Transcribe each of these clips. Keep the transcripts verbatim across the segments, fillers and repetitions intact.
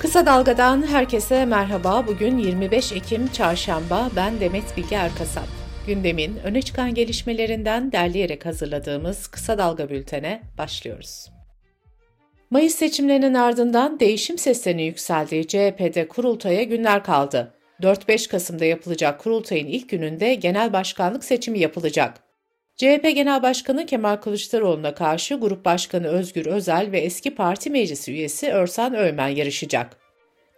Kısa Dalga'dan herkese merhaba. Bugün yirmi beş Ekim Çarşamba. Ben Demet Bilge Erkasap. Gündemin öne çıkan gelişmelerinden derleyerek hazırladığımız Kısa Dalga bültene başlıyoruz. Mayıs seçimlerinin ardından değişim seslerinin yükseldiği C H P'de kurultaya günler kaldı. dört beş Kasım'da yapılacak kurultayın ilk gününde genel başkanlık seçimi yapılacak. C H P Genel Başkanı Kemal Kılıçdaroğlu'na karşı Grup Başkanı Özgür Özel ve eski parti meclisi üyesi Örsan Öğmen yarışacak.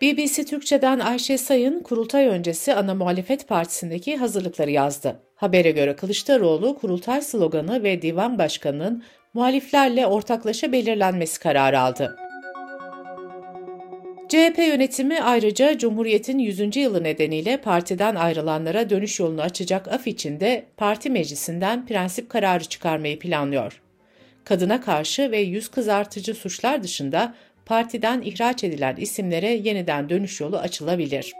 B B C Türkçe'den Ayşe Sayın, kurultay öncesi ana muhalefet partisindeki hazırlıkları yazdı. Habere göre Kılıçdaroğlu, kurultay sloganı ve divan başkanının muhaliflerle ortaklaşa belirlenmesi kararı aldı. C H P yönetimi ayrıca Cumhuriyet'in yüzüncü yılı nedeniyle partiden ayrılanlara dönüş yolunu açacak af için de parti meclisinden prensip kararı çıkarmayı planlıyor. Kadına karşı ve yüz kızartıcı suçlar dışında partiden ihraç edilen isimlere yeniden dönüş yolu açılabilir.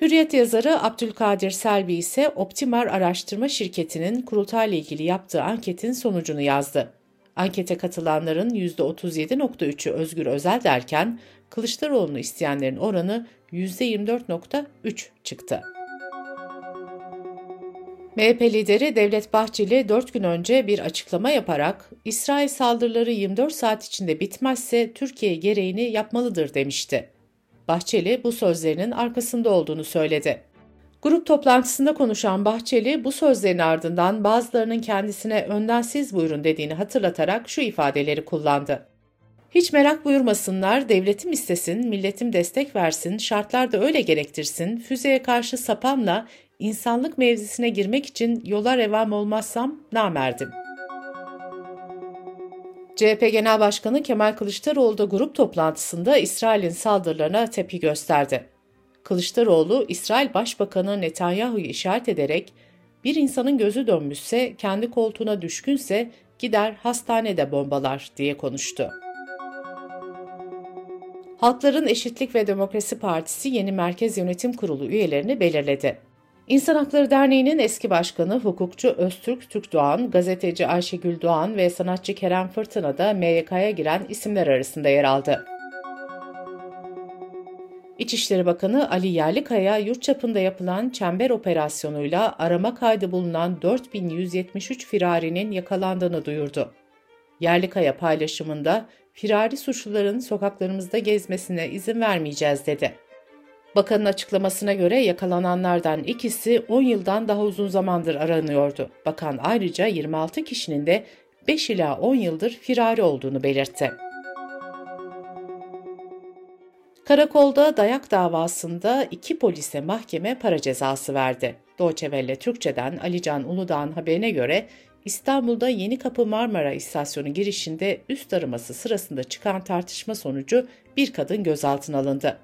Hürriyet yazarı Abdülkadir Selvi ise Optimar Araştırma Şirketi'nin kurultayla ilgili yaptığı anketin sonucunu yazdı. Ankete katılanların yüzde otuz yedi virgül üçü Özgür Özel derken Kılıçdaroğlu'nu isteyenlerin oranı yüzde yirmi dört virgül üç çıktı. M H P lideri Devlet Bahçeli dört gün önce bir açıklama yaparak İsrail saldırıları yirmi dört saat içinde bitmezse Türkiye gereğini yapmalıdır demişti. Bahçeli bu sözlerinin arkasında olduğunu söyledi. Grup toplantısında konuşan Bahçeli bu sözlerin ardından bazılarının kendisine önden siz buyurun dediğini hatırlatarak şu ifadeleri kullandı. Hiç merak buyurmasınlar, devletim istesin, milletim destek versin, şartlar da öyle gerektirsin, füzeye karşı sapamla insanlık mevzisine girmek için yola revam olmazsam namerdim. C H P Genel Başkanı Kemal Kılıçdaroğlu da grup toplantısında İsrail'in saldırılarına tepki gösterdi. Kılıçdaroğlu, İsrail Başbakanı Netanyahu'yu işaret ederek bir insanın gözü dönmüşse, kendi koltuğuna düşkünse gider hastanede bombalar diye konuştu. Halkların Eşitlik ve Demokrasi Partisi yeni Merkez Yönetim Kurulu üyelerini belirledi. İnsan Hakları Derneği'nin eski başkanı hukukçu Öztürk Türkdoğan, gazeteci Ayşegül Doğan ve sanatçı Kerem Fırtına da M Y K'ya giren isimler arasında yer aldı. İçişleri Bakanı Ali Yerlikaya, yurt çapında yapılan çember operasyonuyla arama kaydı bulunan dört bin yüz yetmiş üç firarinin yakalandığını duyurdu. Yerlikaya paylaşımında, firari suçluların sokaklarımızda gezmesine izin vermeyeceğiz dedi. Bakanın açıklamasına göre yakalananlardan ikisi on yıldan daha uzun zamandır aranıyordu. Bakan ayrıca yirmi altı kişinin de beş ila on yıldır firari olduğunu belirtti. Karakolda dayak davasında iki polise mahkeme para cezası verdi. Doçevelle Türkçe'den Alican Uludağ'ın haberine göre İstanbul'da Yenikapı Marmara İstasyonu girişinde üst araması sırasında çıkan tartışma sonucu bir kadın gözaltına alındı.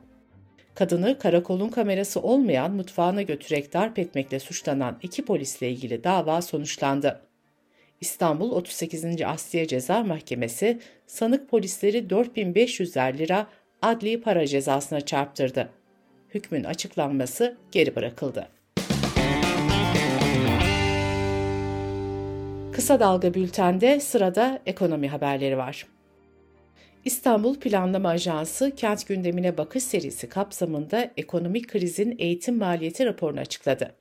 Kadını karakolun kamerası olmayan mutfağına götürerek darp etmekle suçlanan iki polisle ilgili dava sonuçlandı. İstanbul otuz sekizinci Asliye Ceza Mahkemesi sanık polisleri dört bin beş yüzer lira adli para cezasına çarptırdı. Hükmün açıklanması geri bırakıldı. Kısa Dalga bültende sırada ekonomi haberleri var. İstanbul Planlama Ajansı Kent Gündemine Bakış serisi kapsamında ekonomik krizin eğitim maliyeti raporunu açıkladı.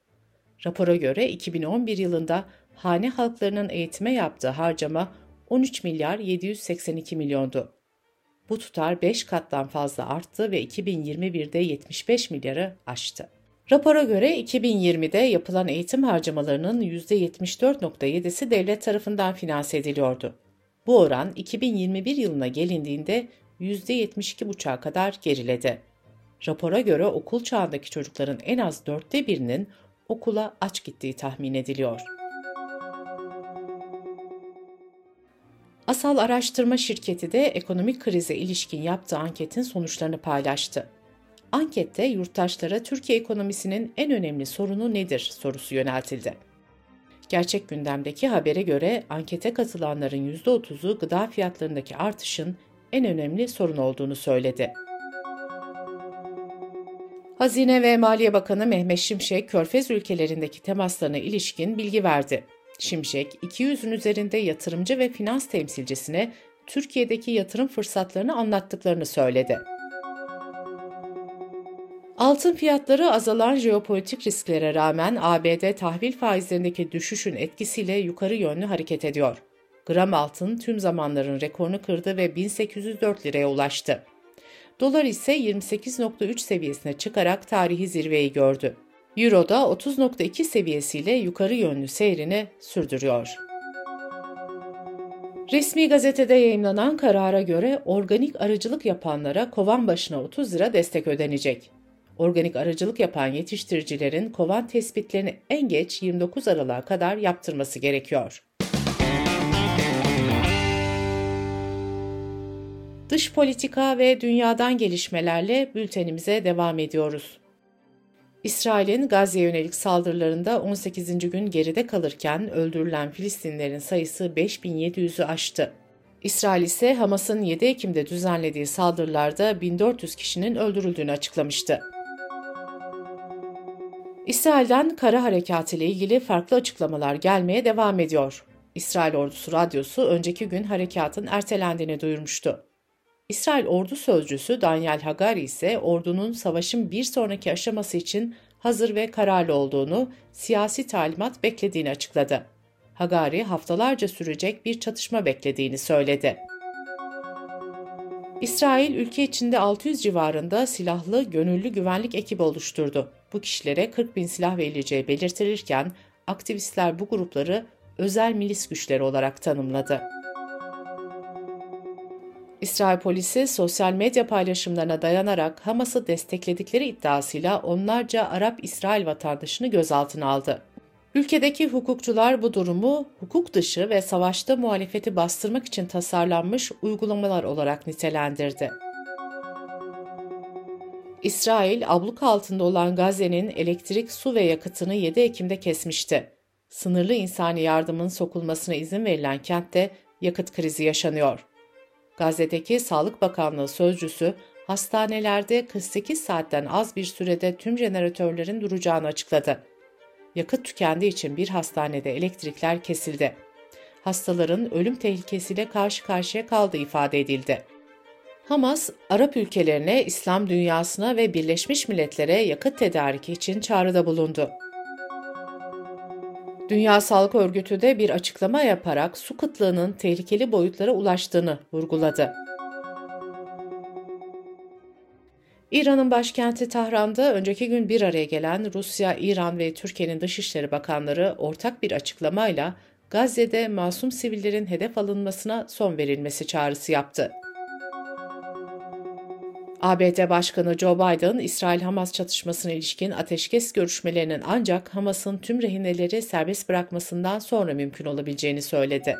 Rapora göre iki bin on bir yılında hane halklarının eğitime yaptığı harcama on üç milyar yedi yüz seksen iki milyondu. Bu tutar beş kattan fazla arttı ve iki bin yirmi birde yetmiş beş milyarı aştı. Rapora göre iki bin yirmide yapılan eğitim harcamalarının yüzde yetmiş dört virgül yedisi devlet tarafından finanse ediliyordu. Bu oran iki bin yirmi bir yılına gelindiğinde yüzde yetmiş iki virgül beşe kadar geriledi. Rapora göre okul çağındaki çocukların en az dörtte birinin okula aç gittiği tahmin ediliyor. Asal Araştırma Şirketi de ekonomik krize ilişkin yaptığı anketin sonuçlarını paylaştı. Ankette yurttaşlara Türkiye ekonomisinin en önemli sorunu nedir sorusu yöneltildi. Gerçek gündemdeki habere göre ankete katılanların yüzde otuzu gıda fiyatlarındaki artışın en önemli sorun olduğunu söyledi. Hazine ve Maliye Bakanı Mehmet Şimşek, Körfez ülkelerindeki temaslarına ilişkin bilgi verdi. Şimşek, iki yüzün üzerinde yatırımcı ve finans temsilcisine Türkiye'deki yatırım fırsatlarını anlattıklarını söyledi. Altın fiyatları azalan jeopolitik risklere rağmen A B D tahvil faizlerindeki düşüşün etkisiyle yukarı yönlü hareket ediyor. Gram altın tüm zamanların rekorunu kırdı ve bin sekiz yüz dört liraya ulaştı. Dolar ise yirmi sekiz virgül üç seviyesine çıkarak tarihi zirveyi gördü. Euro da otuz virgül iki seviyesiyle yukarı yönlü seyrini sürdürüyor. Resmi gazetede yayımlanan karara göre organik arıcılık yapanlara kovan başına otuz lira destek ödenecek. Organik arıcılık yapan yetiştiricilerin kovan tespitlerini en geç yirmi dokuz Aralık'a kadar yaptırması gerekiyor. Dış politika ve dünyadan gelişmelerle bültenimize devam ediyoruz. İsrail'in Gazze'ye yönelik saldırılarında on sekizinci gün geride kalırken öldürülen Filistinlilerin sayısı beş bin yedi yüzü aştı. İsrail ise Hamas'ın yedi Ekim'de düzenlediği saldırılarda bin dört yüz kişinin öldürüldüğünü açıklamıştı. İsrail'den kara harekatı ile ilgili farklı açıklamalar gelmeye devam ediyor. İsrail Ordusu Radyosu önceki gün harekatın ertelendiğini duyurmuştu. İsrail Ordu Sözcüsü Daniel Hagari ise ordunun savaşın bir sonraki aşaması için hazır ve kararlı olduğunu, siyasi talimat beklediğini açıkladı. Hagari haftalarca sürecek bir çatışma beklediğini söyledi. İsrail ülke içinde altı yüz civarında silahlı gönüllü güvenlik ekibi oluşturdu. Bu kişilere kırk bin silah verileceği belirtilirken aktivistler bu grupları özel milis güçleri olarak tanımladı. İsrail polisi sosyal medya paylaşımlarına dayanarak Hamas'ı destekledikleri iddiasıyla onlarca Arap-İsrail vatandaşını gözaltına aldı. Ülkedeki hukukçular bu durumu hukuk dışı ve savaşta muhalefeti bastırmak için tasarlanmış uygulamalar olarak nitelendirdi. İsrail, abluka altında olan Gazze'nin elektrik, su ve yakıtını yedi Ekim'de kesmişti. Sınırlı insani yardımın sokulmasına izin verilen kentte yakıt krizi yaşanıyor. Gazze'deki Sağlık Bakanlığı sözcüsü, hastanelerde kırk sekiz saatten az bir sürede tüm jeneratörlerin duracağını açıkladı. Yakıt tükendiği için bir hastanede elektrikler kesildi. Hastaların ölüm tehlikesiyle karşı karşıya kaldığı ifade edildi. Hamas, Arap ülkelerine, İslam dünyasına ve Birleşmiş Milletler'e yakıt tedariki için çağrıda bulundu. Dünya Sağlık Örgütü de bir açıklama yaparak su kıtlığının tehlikeli boyutlara ulaştığını vurguladı. İran'ın başkenti Tahran'da önceki gün bir araya gelen Rusya, İran ve Türkiye'nin Dışişleri Bakanları ortak bir açıklamayla Gazze'de masum sivillerin hedef alınmasına son verilmesi çağrısı yaptı. A B D Başkanı Joe Biden, İsrail-Hamas çatışmasına ilişkin ateşkes görüşmelerinin ancak Hamas'ın tüm rehineleri serbest bırakmasından sonra mümkün olabileceğini söyledi.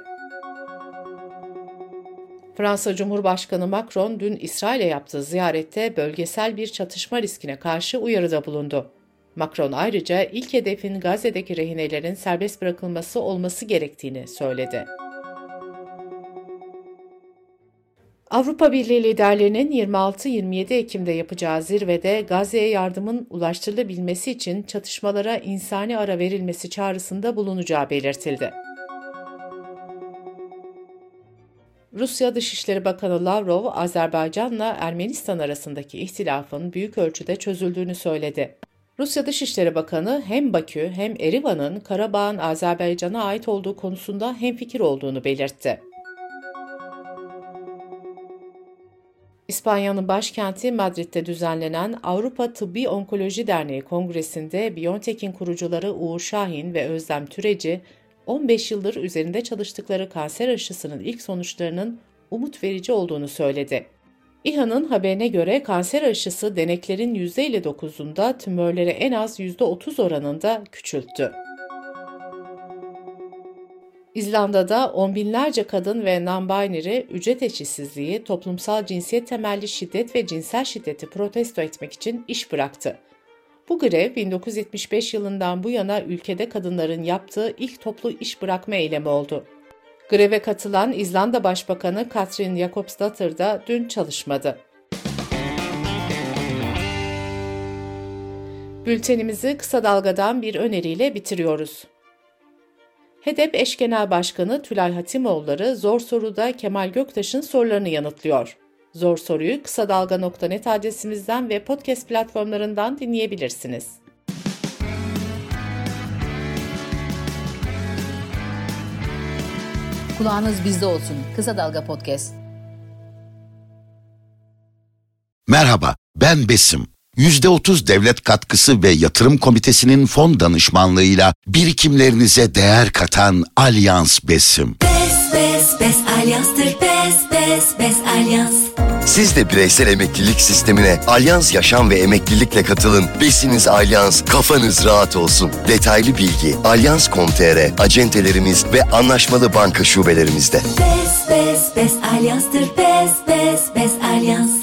Fransa Cumhurbaşkanı Macron, dün İsrail'e yaptığı ziyarette bölgesel bir çatışma riskine karşı uyarıda bulundu. Macron ayrıca ilk hedefin Gazze'deki rehinelerin serbest bırakılması olması gerektiğini söyledi. Avrupa Birliği liderlerinin yirmi altı yirmi yedi Ekim'de yapacağı zirvede Gazze'ye yardımın ulaştırılabilmesi için çatışmalara insani ara verilmesi çağrısında bulunacağı belirtildi. Rusya Dışişleri Bakanı Lavrov, Azerbaycan'la Ermenistan arasındaki ihtilafın büyük ölçüde çözüldüğünü söyledi. Rusya Dışişleri Bakanı hem Bakü hem Erivan'ın Karabağ'ın Azerbaycan'a ait olduğu konusunda hemfikir olduğunu belirtti. İspanya'nın başkenti Madrid'de düzenlenen Avrupa Tıbbi Onkoloji Derneği Kongresi'nde BioNTech'in kurucuları Uğur Şahin ve Özlem Türeci, on beş yıldır üzerinde çalıştıkları kanser aşısının ilk sonuçlarının umut verici olduğunu söyledi. İHA'nın haberine göre kanser aşısı deneklerin yüzde elli dokuzunda tümörleri en az yüzde otuz oranında küçülttü. İzlanda'da on binlerce kadın ve non-binary ücret eşitsizliği, toplumsal cinsiyet temelli şiddet ve cinsel şiddeti protesto etmek için iş bıraktı. Bu grev bin dokuz yüz yetmiş beş yılından bu yana ülkede kadınların yaptığı ilk toplu iş bırakma eylemi oldu. Greve katılan İzlanda Başbakanı Katrín Jakobsdóttir da dün çalışmadı. Bültenimizi kısa dalgadan bir öneriyle bitiriyoruz. HEDEP Eş Genel Başkanı Tülay Hatimoğulları Zor Soru'da Kemal Göktaş'ın sorularını yanıtlıyor. Zor Soru'yu kısadalga nokta net adresimizden ve podcast platformlarından dinleyebilirsiniz. Kulağınız bizde olsun. Kısa Dalga Podcast. Merhaba, ben Besim. yüzde otuz devlet katkısı ve yatırım komitesinin fon danışmanlığıyla birikimlerinize değer katan Allianz Besim. Bes, bes, bes, Allianz'tır. Bes, bes, bes, Allianz. Siz de bireysel emeklilik sistemine Allianz Yaşam ve Emeklilikle katılın. Besiniz Allianz, kafanız rahat olsun. Detaylı bilgi Allianz nokta com nokta tr, acentelerimiz ve anlaşmalı banka şubelerimizde. Bes, bes, bes, Allianz'tır. Bes, bes, bes, Allianz.